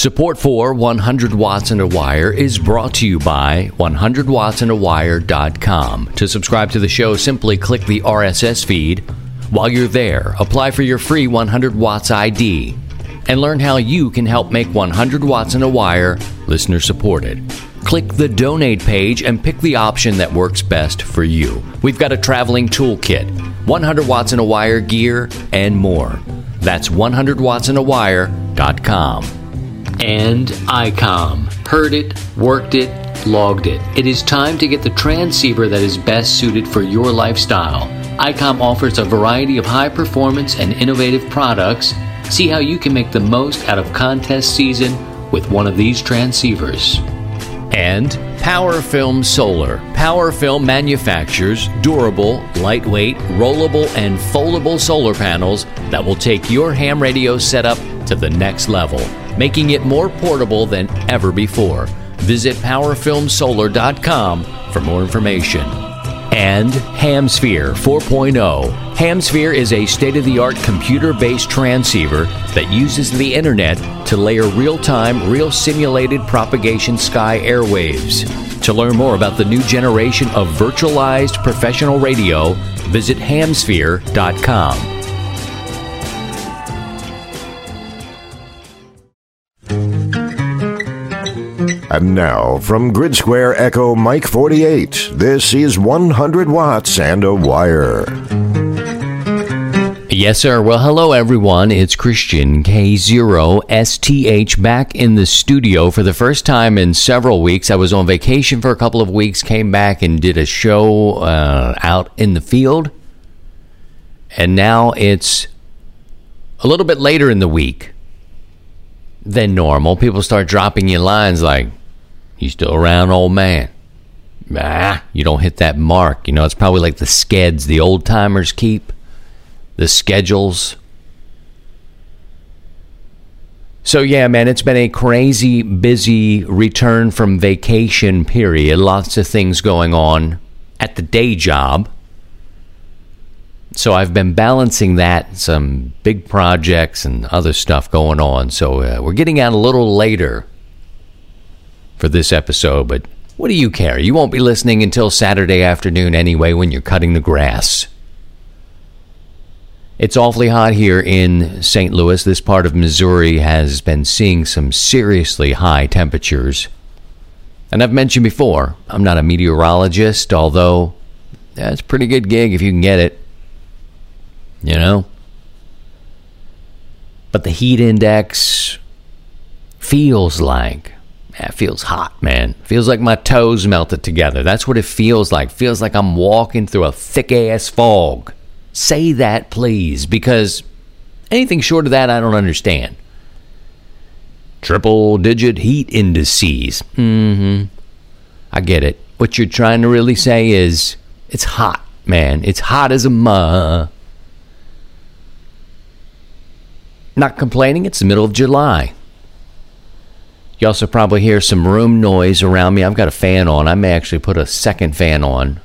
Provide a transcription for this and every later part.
Support for 100 Watts and a Wire is brought to you by 100Wattsandawire.com. To subscribe to the show, simply click the RSS feed. While you're there, apply for your free 100 Watts ID and learn how you can help make 100 Watts and a Wire listener-supported. Click the Donate page and pick the option that works best for you. We've got a traveling toolkit, 100 Watts and a Wire gear, and more. That's 100Wattsandawire.com. And ICOM. Heard it, worked it, logged it. It is time to get the transceiver that is best suited for your lifestyle. ICOM offers a variety of high-performance and innovative products. See how you can make the most out of contest season with one of these transceivers. And PowerFilm Solar. PowerFilm manufactures durable, lightweight, rollable, and foldable solar panels that will take your ham radio setup to the next level, making it more portable than ever before. Visit PowerFilmSolar.com for more information. And HamSphere 4.0. HamSphere is a state-of-the-art computer-based transceiver that uses the internet to layer real-time, real-simulated propagation sky airwaves. To learn more about the new generation of virtualized professional radio, visit HamSphere.com. And now, from Grid Square Echo Mike 48, this is 100 Watts and a Wire. Yes, sir. Well, hello, everyone. It's Christian K0STH back in the studio for the first time in several weeks. I was on vacation for a couple of weeks, came back and did a show out in the field. And now it's a little bit later in the week than normal. People start dropping you lines like, "You still around, old man? You don't hit that mark." You know, it's probably like the skeds the old timers keep, the schedules. So yeah, man, it's been a crazy busy return from vacation period. Lots of things going on at the day job. So I've been balancing that, some big projects and other stuff going on. So we're getting out a little later for this episode, but what do you care? You won't be listening until Saturday afternoon anyway when you're cutting the grass. It's awfully hot here in St. Louis. This part of Missouri has been seeing some seriously high temperatures. And I've mentioned before, I'm not a meteorologist, although that's a pretty good gig if you can get it, you know. But the heat index feels like, it feels hot, man. Feels like my toes melted together. That's what it feels like. Feels like I'm walking through a thick-ass fog. Say that, please, because anything short of that, I don't understand. Triple-digit heat indices. I get it. What you're trying to really say is, it's hot, man. It's hot as a Not complaining. It's the middle of July. You also probably hear some room noise around me. I've got a fan on. I may actually put a second fan on.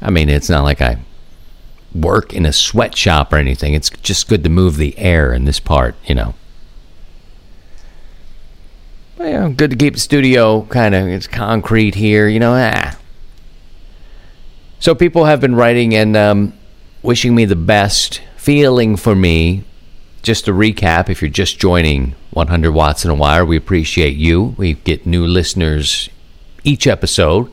I mean, it's not like I work in a sweatshop or anything. It's just good to move the air in this part, you know. Well, yeah, good to keep the studio kind of, it's concrete here, you know. So people have been writing and wishing me the best, feeling for me. Just to recap, if you're just joining 100 Watts and a Wire, we appreciate you. We get new listeners each episode.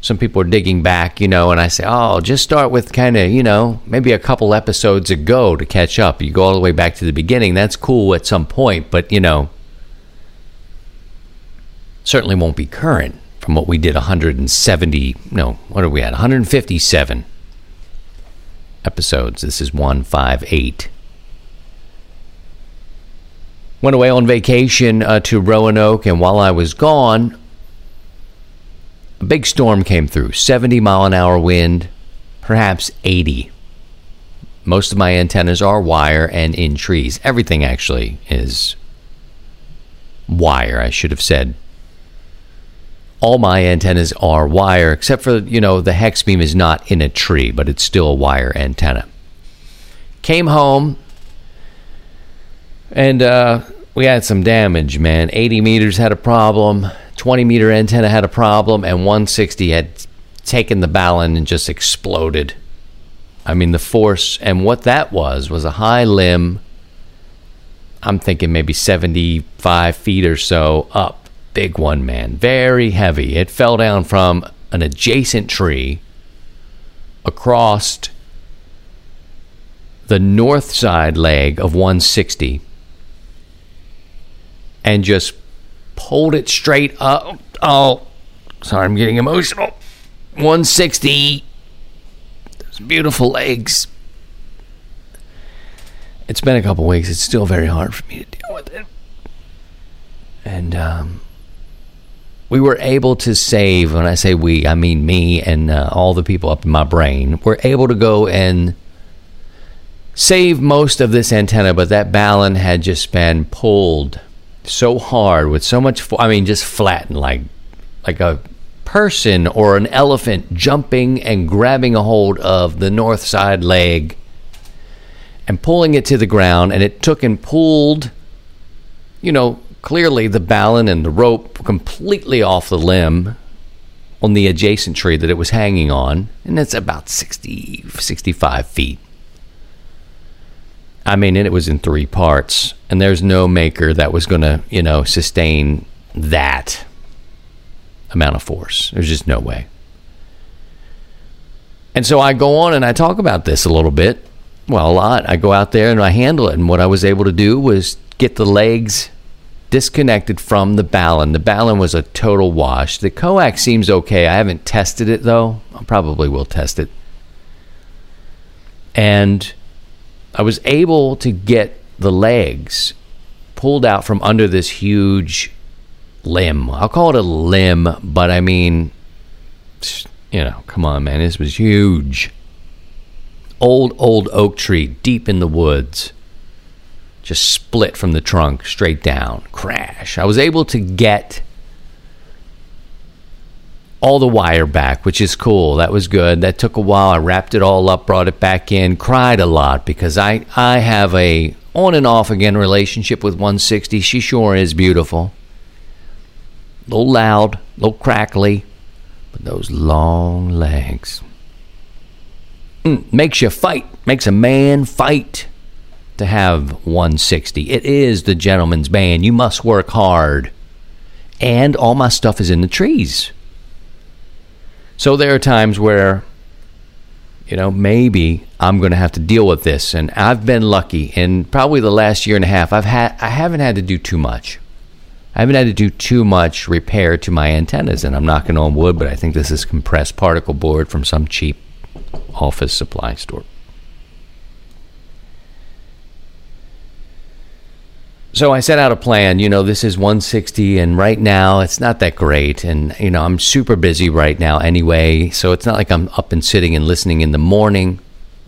Some people are digging back, you know, and I say, oh, just start with kind of, you know, maybe a couple episodes ago to catch up. You go all the way back to the beginning. That's cool at some point, but, you know, certainly won't be current from what we did 170, no, what are we at? 157 episodes. This is 158. Went away on vacation to Roanoke, and while I was gone, a big storm came through. 70-mile-an-hour wind, perhaps 80. Most of my antennas are wire and in trees. Everything actually is wire, I should have said. All my antennas are wire, except for, you know, the hex beam is not in a tree, but it's still a wire antenna. Came home, and we had some damage, man. 80 meters had a problem, 20 meter antenna had a problem, and 160 had taken the ballon and just exploded. I mean, the force, and what that was a high limb, I'm thinking maybe 75 feet or so up. Big one, man. Very heavy. It fell down from an adjacent tree across the north side leg of 160 and just pulled it straight up. Oh, sorry, I'm getting emotional. 160. Those beautiful legs. It's been a couple weeks. It's still very hard for me to deal with it. And we were able to save, when I say we, I mean me and all the people up in my brain, were able to go and save most of this antenna, but that ballon had just been pulled so hard with so much, just flattened like a person or an elephant jumping and grabbing a hold of the north side leg and pulling it to the ground, and it took and pulled, clearly the ballon and the rope completely off the limb on the adjacent tree that it was hanging on, and it's about 60, 65 feet. And it was in three parts, and there's no maker that was going to, sustain that amount of force. There's just no way. And so I go on and I talk about this a little bit. Well, a lot. I go out there and I handle it. And what I was able to do was get the legs disconnected from the ballon. The ballon was a total wash. The coax seems okay. I haven't tested it, though. I probably will test it. And I was able to get the legs pulled out from under this huge limb. I'll call it a limb, but come on, man. This was huge. Old oak tree deep in the woods, just split from the trunk straight down, crash. I was able to get all the wire back, which is cool. That was good. That took a while. I wrapped it all up, brought it back in, cried a lot because I have a on and off again relationship with 160. She sure is beautiful. A little loud, a little crackly, but those long legs. Makes you fight. Makes a man fight to have 160. It is the gentleman's band. You must work hard. And all my stuff is in the trees. So there are times where, maybe I'm going to have to deal with this. And I've been lucky in probably the last year and a half. I haven't had to do too much. I haven't had to do too much repair to my antennas. And I'm knocking on wood, but I think this is compressed particle board from some cheap office supply store. So I set out a plan. This is 160, and right now it's not that great, and I'm super busy right now anyway, so it's not like I'm up and sitting and listening in the morning.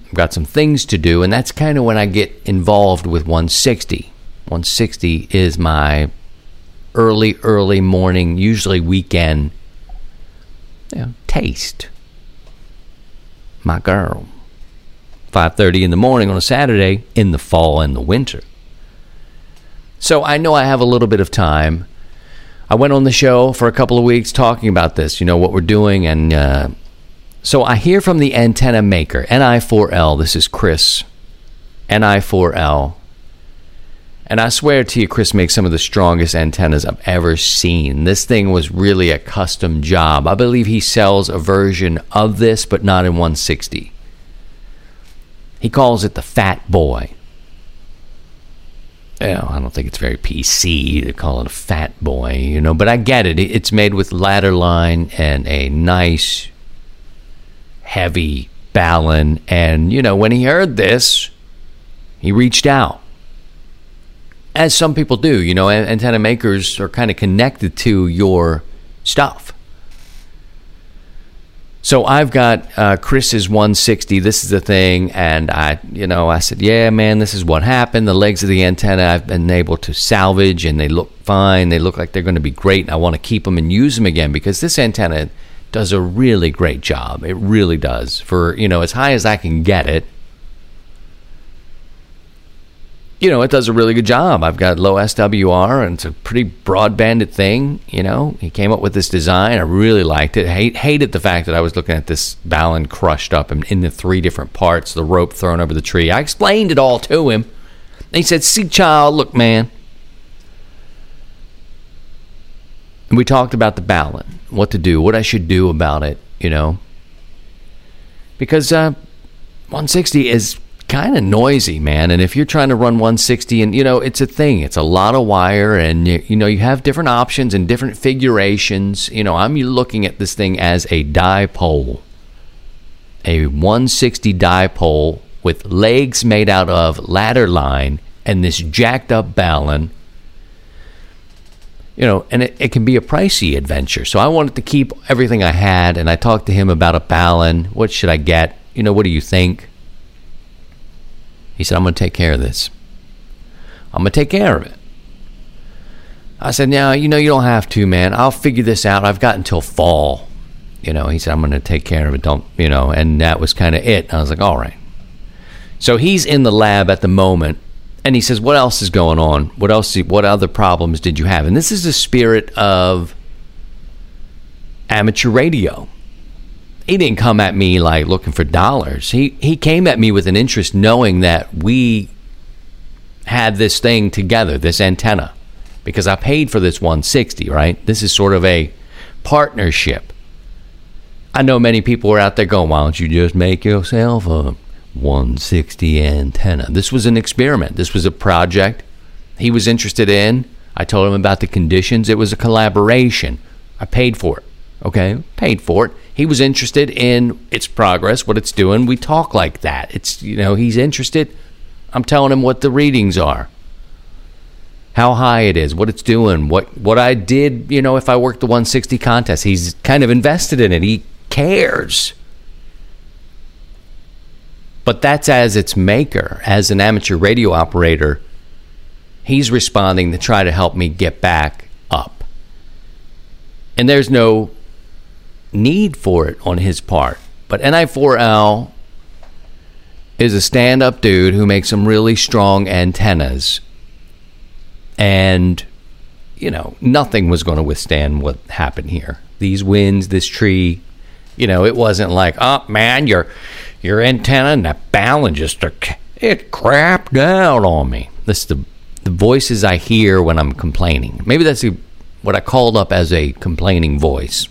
I've got some things to do, and that's kind of when I get involved with 160. 160 is my early morning, usually weekend taste. My girl, 5:30 in the morning on a Saturday in the fall and the winter. So I know I have a little bit of time. I went on the show for a couple of weeks talking about this, what we're doing. And so I hear from the antenna maker, NI4L. This is Chris, NI4L. And I swear to you, Chris makes some of the strongest antennas I've ever seen. This thing was really a custom job. I believe he sells a version of this, but not in 160. He calls it the Fat Boy. I don't think it's very PC to call it a Fat Boy, but I get it. It's made with ladder line and a nice, heavy ballon. And, when he heard this, he reached out. As some people do, antenna makers are kind of connected to your stuff. So I've got Chris's 160. This is the thing. And I said, yeah, man, this is what happened. The legs of the antenna I've been able to salvage, and they look fine. They look like they're going to be great. And I want to keep them and use them again because this antenna does a really great job. It really does. For, as high as I can get it, you know, it does a really good job. I've got low SWR, and it's a pretty broadbanded thing, you know. He came up with this design. I really liked it. Hated the fact that I was looking at this ballon crushed up and in the three different parts, the rope thrown over the tree. I explained it all to him. And he said, "See, child, look, man." And we talked about the ballon, what to do, what I should do about it, you know. Because 160 is kind of noisy, man, and if you're trying to run 160, and you know, it's a thing, it's a lot of wire, and you know, you have different options and different configurations. You know, I'm looking at this thing as a dipole, a 160 dipole with legs made out of ladder line and this jacked up ballon, you know, and it can be a pricey adventure. So I wanted to keep everything I had, and I talked to him about a ballon. What should I get? You know, what do you think? He said, "I'm going to take care of this. I'm going to take care of it." I said, "Now, you know, you don't have to, man. I'll figure this out. I've got until fall." You know, he said, "I'm going to take care of it. Don't, you know," and that was kind of it. I was like, all right. So he's in the lab at the moment, and he says, "What else is going on? What other problems did you have?" And this is the spirit of amateur radio. He didn't come at me like looking for dollars. He came at me with an interest, knowing that we had this thing together, this antenna, because I paid for this 160, right? This is sort of a partnership. I know many people were out there going, "Why don't you just make yourself a 160 antenna?" This was an experiment. This was a project he was interested in. I told him about the conditions. It was a collaboration. I paid for it. Okay, paid for it. He was interested in its progress, what it's doing. We talk like that. It's, you know, he's interested. I'm telling him what the readings are, how high it is, what it's doing, what I did, you know, if I worked the 160 contest. He's kind of invested in it. He cares. But that's as its maker, as an amateur radio operator, he's responding to try to help me get back up. And there's no need for it on his part. But NI4L is a stand-up dude who makes some really strong antennas, and you know, nothing was going to withstand what happened here. These winds, this tree, you know, it wasn't like, "Oh man, your antenna and that ballon just it crapped out on me." This is the voices I hear when I'm complaining. Maybe that's what I called up as a complaining voice.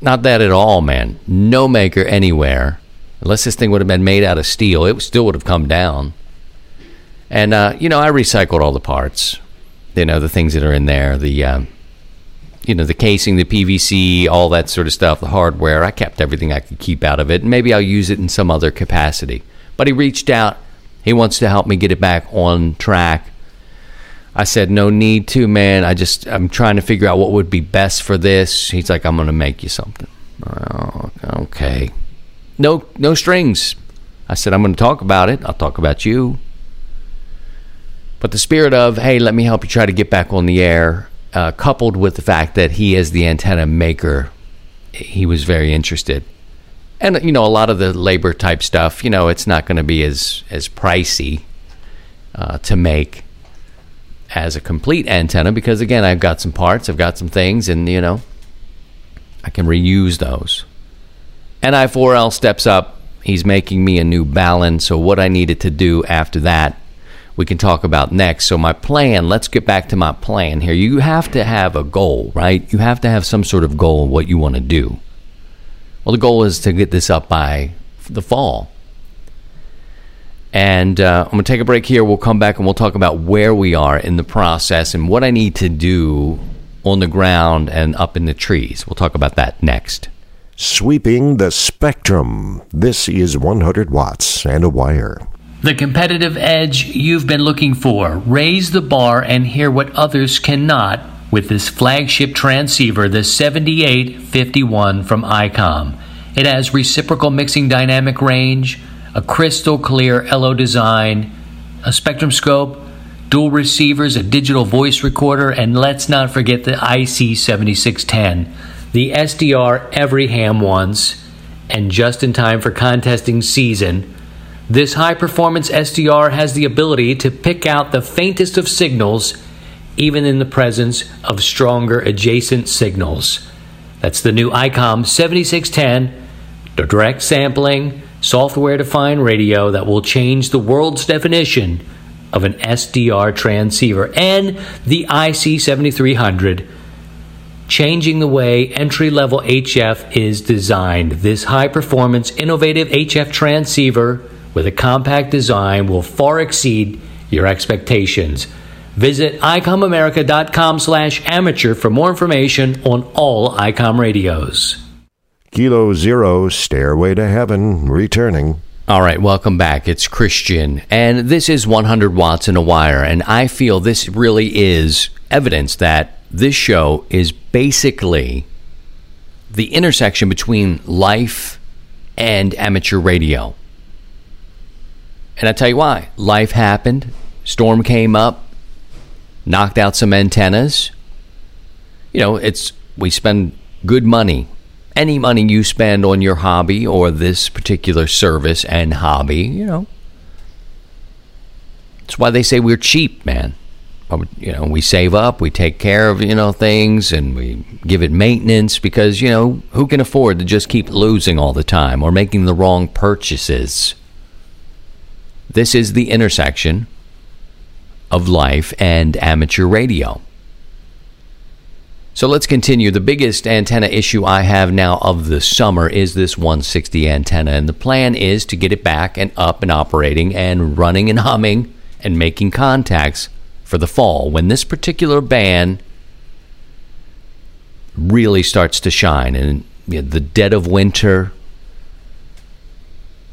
Not that at all, man. No maker anywhere. Unless this thing would have been made out of steel, it still would have come down. And, you know, I recycled all the parts. You know, the things that are in there. The, you know, the casing, the PVC, all that sort of stuff. The hardware. I kept everything I could keep out of it. And maybe I'll use it in some other capacity. But he reached out. He wants to help me get it back on track. I said, "No need to, man. I'm trying to figure out what would be best for this." He's like, "I'm going to make you something." Oh, okay. No strings. I said, "I'm going to talk about it. I'll talk about you." But the spirit of, hey, let me help you try to get back on the air, coupled with the fact that he is the antenna maker, he was very interested. And, you know, a lot of the labor type stuff, you know, it's not going to be as pricey to make as a complete antenna, because again, I've got some parts, I've got some things, and you know, I can reuse those. NI4L steps up. He's making me a new ballon. So what I needed to do after that, we can talk about next. So my plan, let's get back to my plan here. You have to have a goal, right? You have to have some sort of goal, what you want to do. Well, the goal is to get this up by the fall. And I'm going to take a break here. We'll come back and we'll talk about where we are in the process and what I need to do on the ground and up in the trees. We'll talk about that next. Sweeping the spectrum. This is 100 Watts and a Wire. The competitive edge you've been looking for. Raise the bar and hear what others cannot with this flagship transceiver, the 7851 from ICOM. It has reciprocal mixing dynamic range, a crystal clear LO design, a spectrum scope, dual receivers, a digital voice recorder, and let's not forget the IC7610, the SDR every ham wants, and just in time for contesting season, This high-performance SDR has the ability to pick out the faintest of signals, even in the presence of stronger adjacent signals. That's the new ICOM 7610, the direct sampling, software-defined radio that will change the world's definition of an SDR transceiver, and the IC7300, changing the way entry-level HF is designed. This high-performance, innovative HF transceiver with a compact design will far exceed your expectations. Visit ICOMAmerica.com/amateur for more information on all ICOM radios. Kilo Zero, Stairway to Heaven, returning. All right, welcome back. It's Christian, and this is 100 Watts and a Wire, and I feel this really is evidence that this show is basically the intersection between life and amateur radio. And I tell you why. Life happened. Storm came up, knocked out some antennas. You know, we spend good money. Any money you spend on your hobby or this particular service and hobby, you know. That's why they say we're cheap, man. You know, we save up, we take care of, you know, things, and we give it maintenance because, you know, who can afford to just keep losing all the time or making the wrong purchases? This is the intersection of life and amateur radio. So let's continue. The biggest antenna issue I have now of the summer is this 160 antenna, and the plan is to get it back and up and operating and running and humming and making contacts for the fall when this particular band really starts to shine. And you know, the dead of winter,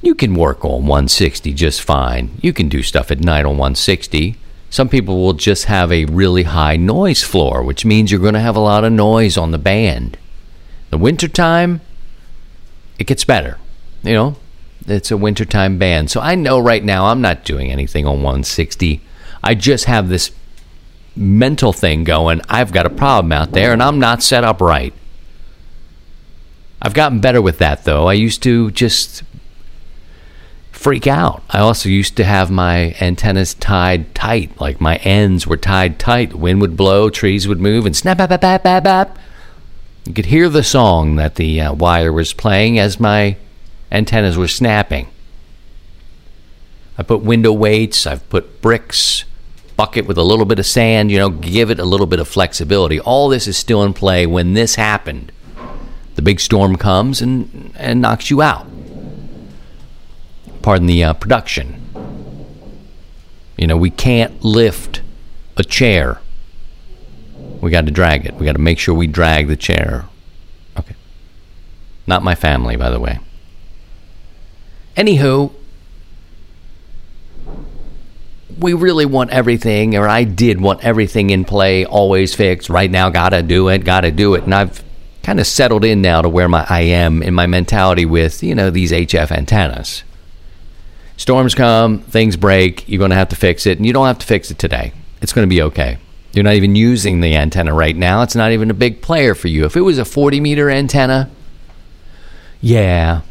you can work on 160 just fine. You can do stuff at night on 160. Some people will just have a really high noise floor, which means you're going to have a lot of noise on the band. The wintertime, it gets better. You know, it's a wintertime band. So I know right now I'm not doing anything on 160. I just have this mental thing going. I've got a problem out there, and I'm not set up right. I've gotten better with that, though. I used to just freak out. I also used to have my antennas tied tight, like my ends were tied tight. Wind would blow, trees would move, and snap, bap, bap, bap, bap. You could hear the song that the wire was playing as my antennas were snapping. I put window weights, I've put bricks, bucket with a little bit of sand, you know, give it a little bit of flexibility. All this is still in play when this happened. The big storm comes and knocks you out. Pardon the production. You know, we can't lift a chair. We got to drag it. We got to make sure we drag the chair. Okay. Not my family, by the way. Anywho, we really want everything, or I did want everything in play, always fixed, right now, gotta do it. And I've kind of settled in now to where I am in my mentality with, you know, these HF antennas. Storms come, things break, you're going to have to fix it, and you don't have to fix it today. It's going to be okay. You're not even using the antenna right now. It's not even a big player for you. If it was a 40-meter antenna, yeah.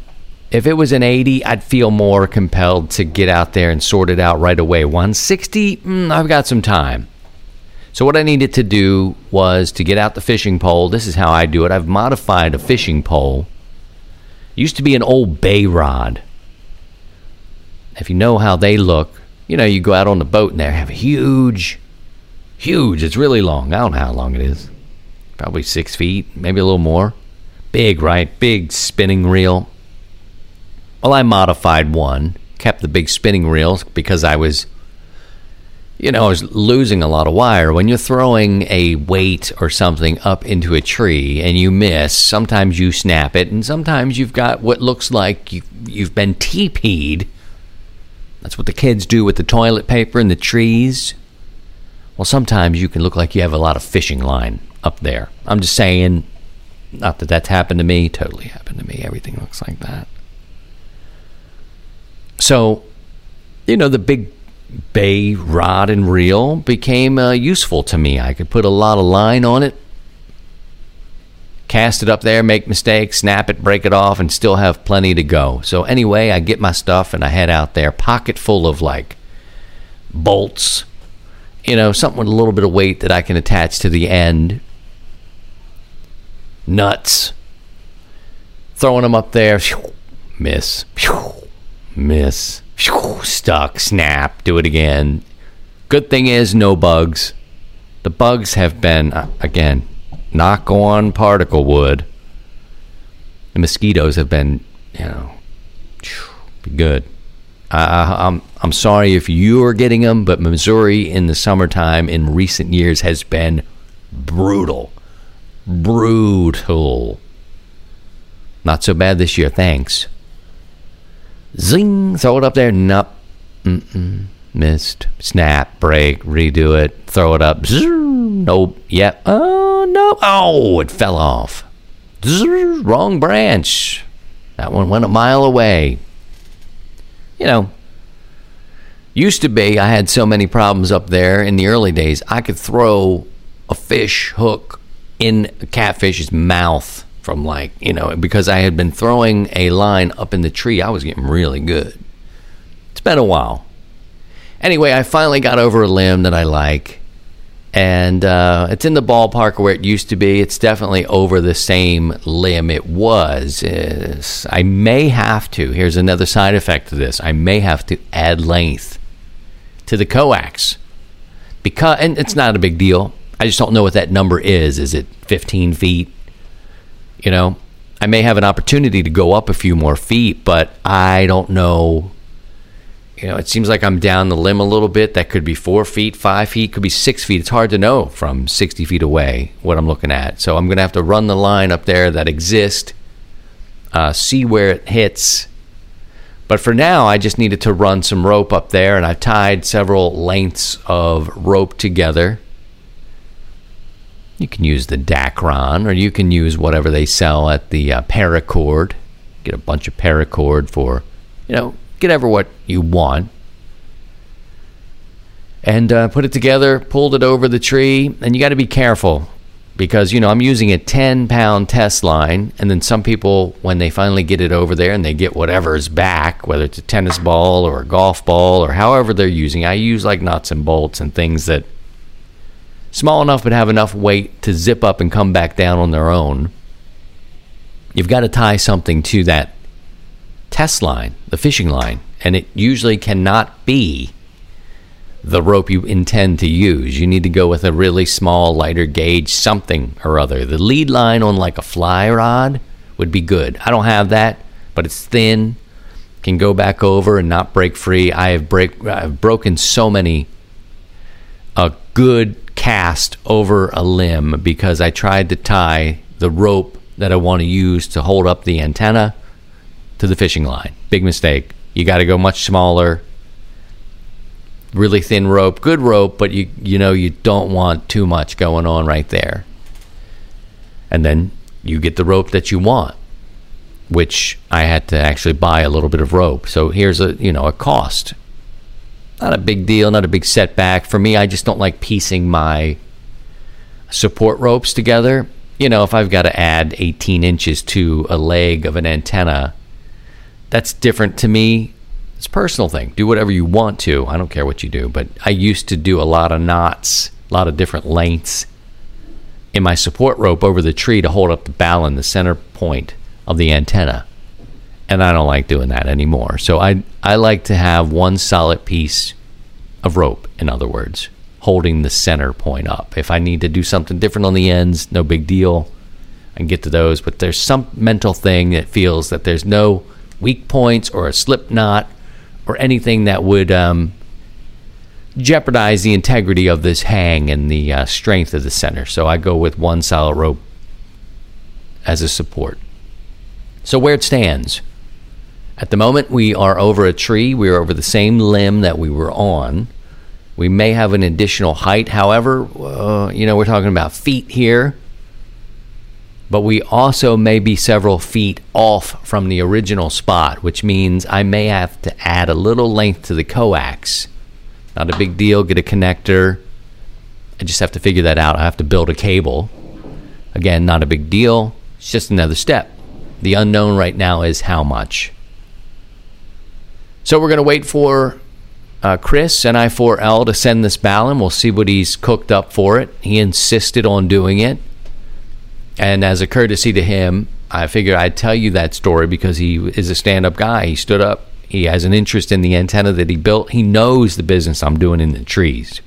If it was an 80, I'd feel more compelled to get out there and sort it out right away. 160, I've got some time. So what I needed to do was to get out the fishing pole. This is how I do it. I've modified a fishing pole. It used to be an old bay rod. If you know how they look, you know, you go out on the boat and they have a huge, it's really long. I don't know how long it is. Probably 6 feet, maybe a little more. Big, right? Big spinning reel. Well, I modified one, kept the big spinning reel because I was losing a lot of wire. When you're throwing a weight or something up into a tree and you miss, sometimes you snap it, and sometimes you've got what looks like you've been TP'd. That's what the kids do with the toilet paper and the trees. Well, sometimes you can look like you have a lot of fishing line up there. I'm just saying, not that that's happened to me. Totally happened to me. Everything looks like that. So, you know, the big bay rod and reel became useful to me. I could put a lot of line on it. cast it up there, make mistakes, snap it, break it off, and still have plenty to go. So anyway, I get my stuff and I head out there, pocket full of like bolts, you know, something with a little bit of weight that I can attach to the end, nuts, throwing them up there, miss, miss, stuck, snap, do it again. Good thing is no bugs. The bugs have been, again, knock on particle wood. The mosquitoes have been, you know, good. I'm sorry if you're getting them, but Missouri in the summertime in recent years has been brutal. Brutal. Not so bad this year, thanks. Zing, throw it up there. Nope. Mm-mm. Missed. Snap, break, redo it, throw it up. Zoom. Nope. Yep. Oh, no. Oh, it fell off. Zoom. Wrong branch. That one went a mile away. You know, used to be I had so many problems up there in the early days, I could throw a fish hook in a catfish's mouth from like, you know, because I had been throwing a line up in the tree. I was getting really good. It's been a while. Anyway, I finally got over a limb that I like, and it's in the ballpark where it used to be. It's definitely over the same limb it was. I may have to, here's another side effect to this, I may have to add length to the coax, because, and it's not a big deal. I just don't know what that number is. Is it 15 feet? You know, I may have an opportunity to go up a few more feet, but I don't know. You know, it seems like I'm down the limb a little bit. That could be 4 feet, 5 feet, could be 6 feet. It's hard to know from 60 feet away what I'm looking at. So I'm going to have to run the line up there that exists, see where it hits. But for now, I just needed to run some rope up there, and I tied several lengths of rope together. You can use the Dacron, or you can use whatever they sell at the paracord. Get a bunch of paracord for, you know, get ever what you want, and put it together, pulled it over the tree. And you got to be careful, because, you know, I'm using a 10-pound test line, and then some people, when they finally get it over there and they get whatever's back, whether it's a tennis ball or a golf ball or however they're using, I use like nuts and bolts and things that small enough but have enough weight to zip up and come back down on their own. You've got to tie something to that test line, the fishing line, and it usually cannot be the rope you intend to use. You need to go with a really small, lighter gauge, something or other. The lead line on like a fly rod would be good. I don't have that, but it's thin, can go back over and not break free. I've broken so many a good cast over a limb because I tried to tie the rope that I want to use to hold up the antenna to the fishing line. Big mistake. You got to go much smaller, really thin rope, good rope, but you know, you don't want too much going on right there. And then you get the rope that you want, which I had to actually buy a little bit of rope. So here's a, you know, a cost. Not a big deal, not a big setback for me. I just don't like piecing my support ropes together. You know, if I've got to add 18 inches to a leg of an antenna, that's different to me. It's a personal thing. Do whatever you want to. I don't care what you do. But I used to do a lot of knots, a lot of different lengths in my support rope over the tree to hold up the ballon, the center point of the antenna. And I don't like doing that anymore. So I like to have one solid piece of rope, in other words, holding the center point up. If I need to do something different on the ends, no big deal. I can get to those. But there's some mental thing that feels that there's no weak points or a slip knot or anything that would jeopardize the integrity of this hang and the strength of the center. So I go with one solid rope as a support. So where it stands at the moment, we are over a tree. We are over the same limb that we were on. We may have an additional height, however, you know, we're talking about feet here. But we also may be several feet off from the original spot, which means I may have to add a little length to the coax. Not a big deal, get a connector. I just have to figure that out. I have to build a cable. Again, not a big deal. It's just another step. The unknown right now is how much. So we're going to wait for Chris, NI4L, to send this balun. We'll see what he's cooked up for it. He insisted on doing it. And as a courtesy to him, I figured I'd tell you that story because he is a stand-up guy. He stood up. He has an interest in the antenna that he built. He knows the business I'm doing in the trees.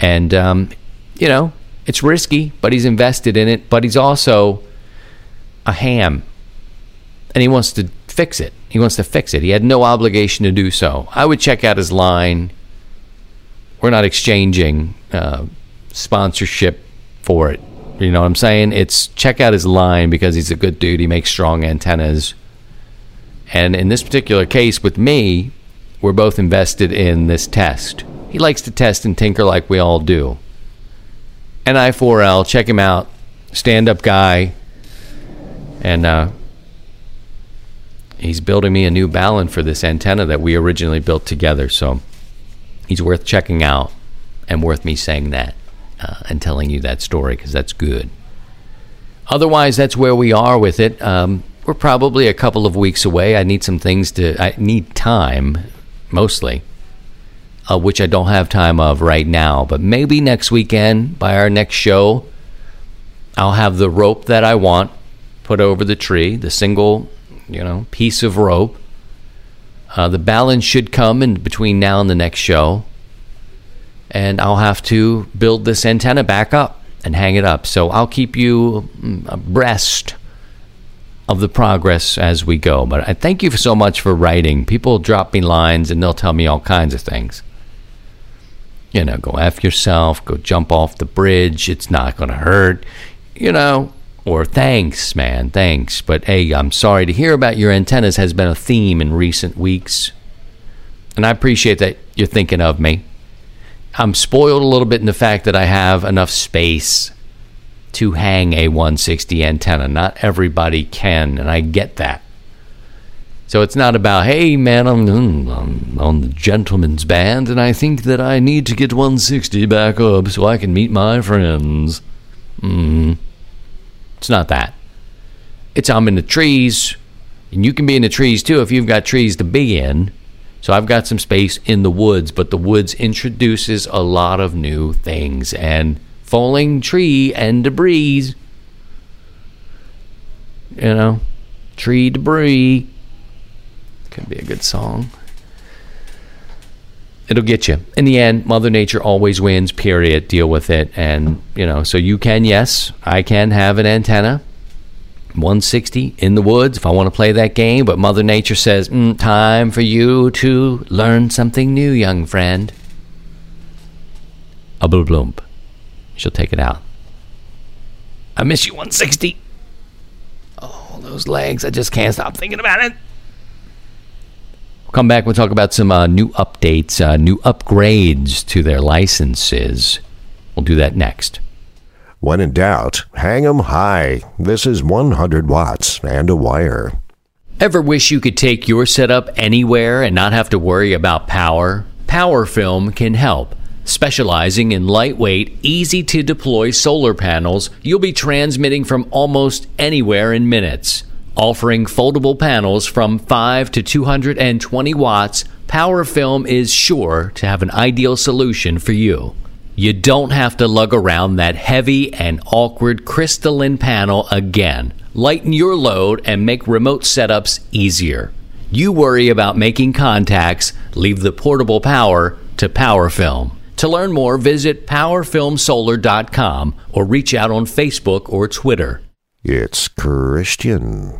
And, you know, it's risky, but he's invested in it. But he's also a ham. And he wants to fix it. He wants to fix it. He had no obligation to do so. I would check out his line. We're not exchanging sponsorship for it. You know what I'm saying? It's check out his line because he's a good dude. He makes strong antennas. And in this particular case with me, we're both invested in this test. He likes to test and tinker like we all do. NI4L, check him out. Stand-up guy. And he's building me a new balun for this antenna that we originally built together. So he's worth checking out and worth me saying that. And telling you that story because that's good. Otherwise, that's where we are with it. We're probably a couple of weeks away. I need time, mostly, which I don't have time of right now. But maybe next weekend, by our next show, I'll have the rope that I want put over the tree, the single, piece of rope. The balance should come in between now and the next show. And I'll have to build this antenna back up and hang it up. So I'll keep you abreast of the progress as we go. But I thank you so much for writing. People drop me lines and they'll tell me all kinds of things. Go F yourself, go jump off the bridge, it's not going to hurt, Or thanks, man, thanks. But hey, I'm sorry to hear about your antennas has been a theme in recent weeks. And I appreciate that you're thinking of me. I'm spoiled a little bit in the fact that I have enough space to hang a 160 antenna. Not everybody can, and I get that. So it's not about, hey, man, I'm on the gentleman's band, and I think that I need to get 160 back up so I can meet my friends. It's not that. It's I'm in the trees, and you can be in the trees, too, if you've got trees to be in. So I've got some space in the woods, but the woods introduces a lot of new things and falling tree and debris. Tree debris. Could be a good song. It'll get you. In the end, Mother Nature always wins, period. Deal with it. And, so you can, yes, I can have an antenna. 160 in the woods if I want to play that game, but Mother Nature says, time for you to learn something new, young friend. A blue bloom. She'll take it out. I miss you, 160. Oh, those legs. I just can't stop thinking about it. We'll come back. We'll talk about some new updates, new upgrades to their licenses. We'll do that next. When in doubt, hang 'em high. This is 100 watts and a wire. Ever wish you could take your setup anywhere and not have to worry about power? PowerFilm can help. Specializing in lightweight, easy-to-deploy solar panels, you'll be transmitting from almost anywhere in minutes. Offering foldable panels from 5 to 220 watts, PowerFilm is sure to have an ideal solution for you. You don't have to lug around that heavy and awkward crystalline panel again. Lighten your load and make remote setups easier. You worry about making contacts, leave the portable power to PowerFilm. To learn more, visit PowerFilmSolar.com or reach out on Facebook or Twitter. It's Christian.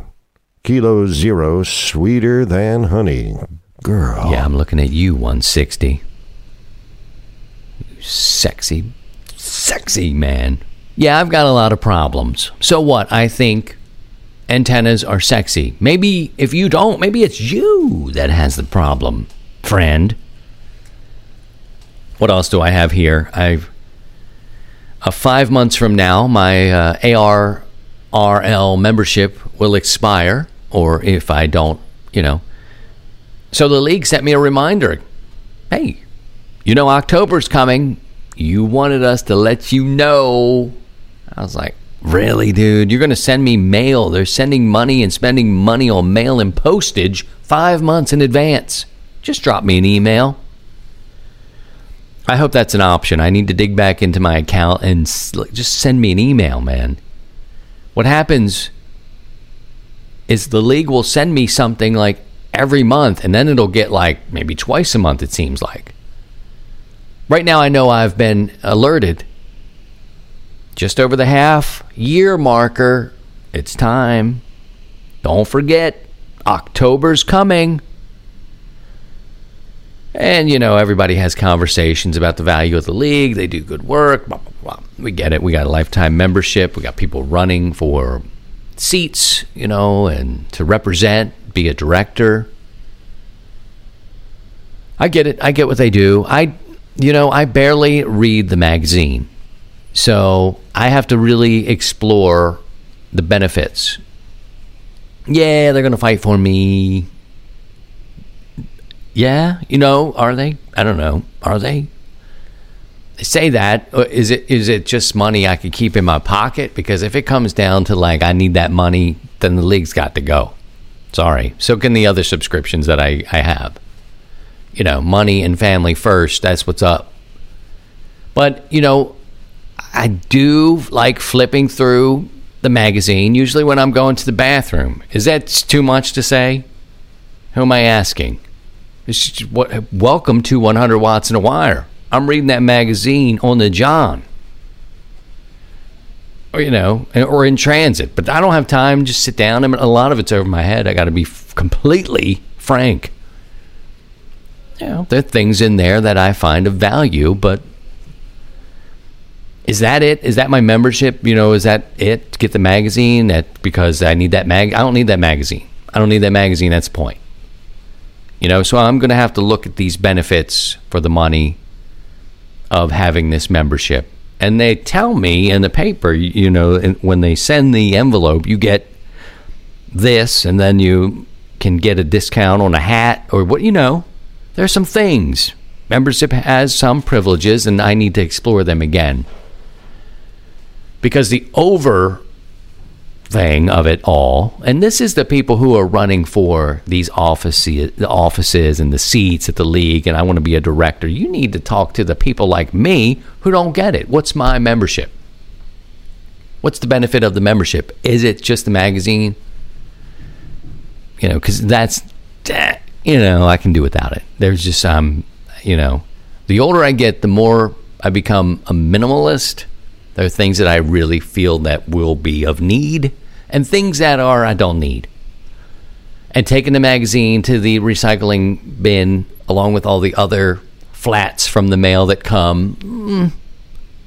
Kilo zero, sweeter than honey. Girl. Yeah, I'm looking at you, 160. Sexy man. Yeah, I've got a lot of problems. So what? I think antennas are sexy. Maybe if you don't, maybe it's you that has the problem, friend. What else do I have here? I've 5 months from now, my ARRL membership will expire, or if I don't, So the league sent me a reminder. Hey. October's coming. You wanted us to let you know. I was like, Really, dude? You're going to send me mail? They're sending money and spending money on mail and postage 5 months in advance. Just drop me an email. I hope that's an option. I need to dig back into my account and just send me an email, man. What happens is the league will send me something like every month, and then it'll get like maybe twice a month, it seems like. Right now I know I've been alerted. Just over the half year marker, it's time. Don't forget, October's coming. And, you know, everybody has conversations about the value of the league. They do good work. Blah, blah, blah. We get it. We got a lifetime membership. We got people running for seats, you know, and to represent, be a director. I get it. I get what they do. I barely read the magazine. So I have to really explore the benefits. Yeah, they're going to fight for me. Yeah, you know, are they? I don't know. Are they? They say that. Is it just money I could keep in my pocket? Because if it comes down to, like, I need that money, then the league's got to go. Sorry. So can the other subscriptions that I have. You know, money and family first. That's what's up. But, you know, I do like flipping through the magazine, usually when I'm going to the bathroom. Is that too much to say? Who am I asking? Welcome to 100 Watts and a Wire. I'm reading that magazine on the John. Or, you know, or in transit. But I don't have time to just sit down. I mean, a lot of it's over my head. I got to be completely frank. You know, there are things in there that I find of value, but is that it? Is that my membership? You know, is that it? Get the magazine? That because I need that mag. I don't need that magazine. I don't need that magazine. That's the point. You know, so I'm going to have to look at these benefits for the money of having this membership. And they tell me in the paper, you know, when they send the envelope, you get this, and then you can get a discount on a hat or what, you know. There's some things. Membership has some privileges, and I need to explore them again. Because the over thing of it all, and this is the people who are running for these offices and the seats at the league, and I want to be a director. You need to talk to the people like me who don't get it. What's my membership? What's the benefit of the membership? Is it just the magazine? You know, because that's, you know, I can do without it. There's just, you know, the older I get, the more I become a minimalist. There are things that I really feel that will be of need and things that are I don't need. And taking the magazine to the recycling bin along with all the other flats from the mail that come,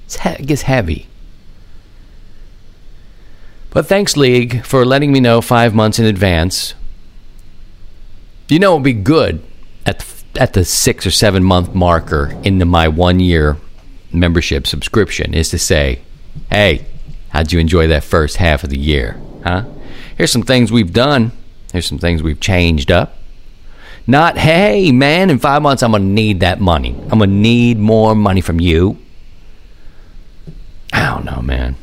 it gets heavy. But thanks, League, for letting me know 5 months in advance. You know, it would be good at the 6 or 7 month marker into my 1 year membership subscription is to say, hey, how'd you enjoy that first half of the year? Huh? Here's some things we've done. Here's some things we've changed up. Not, hey, man, in 5 months I'm going to need that money. I'm going to need more money from you. I don't know, man.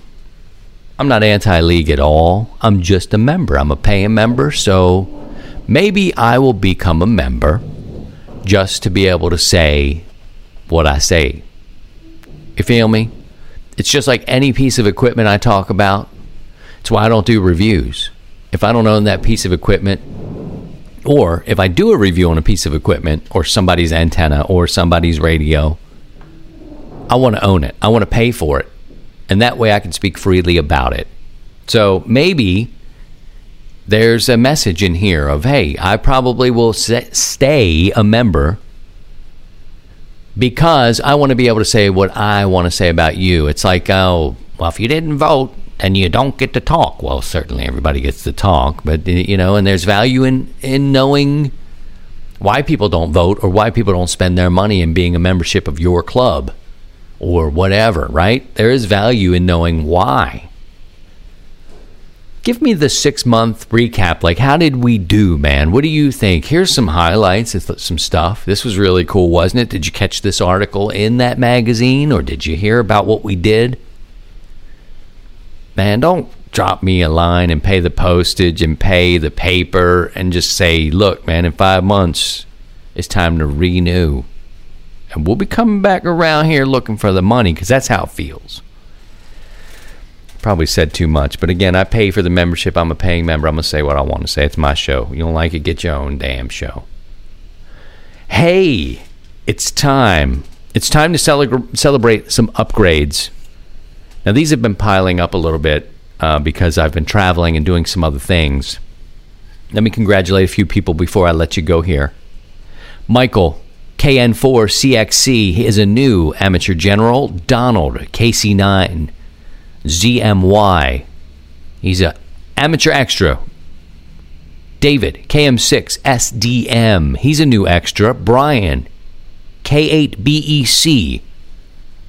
I'm not anti-league at all. I'm just a member. I'm a paying member, so maybe I will become a member just to be able to say what I say. You feel me? It's just like any piece of equipment I talk about. It's why I don't do reviews. If I don't own that piece of equipment, or if I do a review on a piece of equipment or somebody's antenna or somebody's radio, I want to own it. I want to pay for it. And that way I can speak freely about it. So maybe there's a message in here of, hey, I probably will stay a member because I want to be able to say what I want to say about you. It's like, oh, well, if you didn't vote, then you don't get to talk. Well, certainly everybody gets to talk. But, you know, and there's value in knowing why people don't vote or why people don't spend their money in being a membership of your club or whatever, right? There is value in knowing why. Give me the 6 month recap. Like, how did we do, man? What do you think? Here's some highlights, some stuff. This was really cool, wasn't it? Did you catch this article in that magazine, or did you hear about what we did? man, don't drop me a line and pay the postage and pay the paper and just say, look, man, in 5 months, it's time to renew. And we'll be coming back around here looking for the money, because that's how it feels. Probably said too much, but again, I pay for the membership. I'm a paying member. I'm going to say what I want to say. It's my show. You don't like it, get your own damn show. Hey, it's time. It's time to celebrate some upgrades. Now, these have been piling up a little bit because I've been traveling and doing some other things. Let me congratulate a few people before I let you go here. Michael KN4CXC is a new amateur general. Donald KC9ZMY. He's an amateur extra. David KM6SDM. He's a new extra. Brian K8BEC.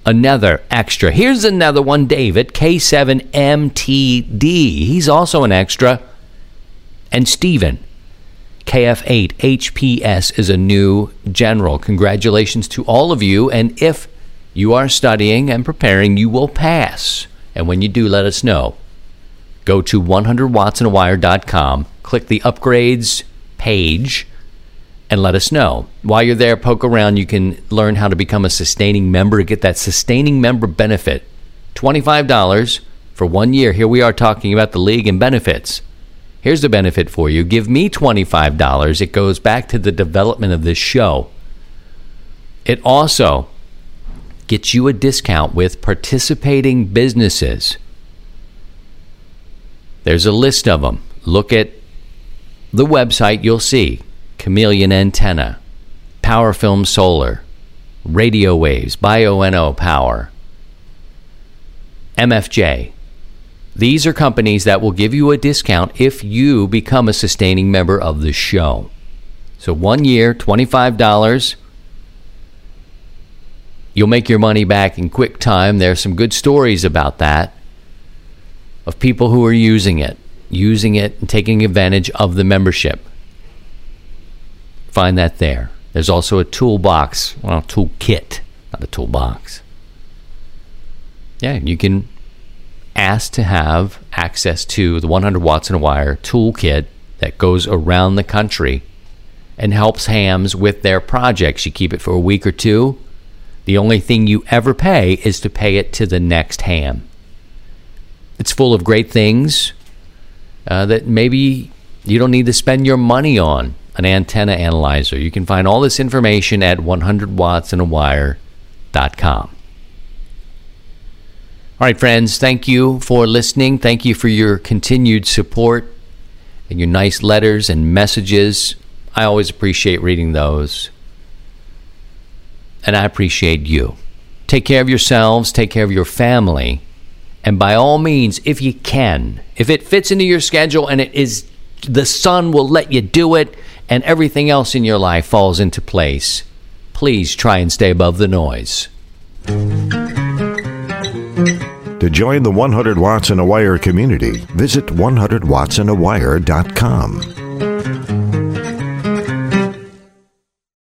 Another extra. Here's another one, David K7MTD. He's also an extra. And Stephen KF8HPS is a new general. Congratulations to all of you, and if you are studying and preparing, you will pass. And when you do, let us know. Go to 100Wattsandawire.com, click the upgrades page, and let us know. While you're there, poke around. You can learn how to become a sustaining member, get that sustaining member benefit. $25 for 1 year. Here we are talking about the league and benefits. Here's the benefit for you. Give me $25. It goes back to the development of this show. It also gets you a discount with participating businesses. There's a list of them. Look at the website. You'll see Chameleon Antenna, PowerFilm Solar, Radio Waves, Bioeno Power, MFJ. These are companies that will give you a discount if you become a sustaining member of the show. So 1 year, $25. You'll make your money back in quick time. There are some good stories about that, of people who are using it and taking advantage of the membership. Find that there. There's also a toolbox, well, a toolkit, not a toolbox. Yeah, you can ask to have access to the 100 Watts and a Wire toolkit that goes around the country and helps hams with their projects. You keep it for a week or two. The only thing you ever pay is to pay it to the next ham. It's full of great things that maybe you don't need to spend your money on. An antenna analyzer. You can find all this information at 100Wattsandawire.com. All right, friends, thank you for listening. Thank you for your continued support and your nice letters and messages. I always appreciate reading those. And I appreciate you. Take care of yourselves. Take care of your family. And by all means, if you can, if it fits into your schedule and it is, the sun will let you do it, and everything else in your life falls into place. Please try and stay above the noise. To join the 100 Watts and a Wire community, visit 100Wattsandawire.com.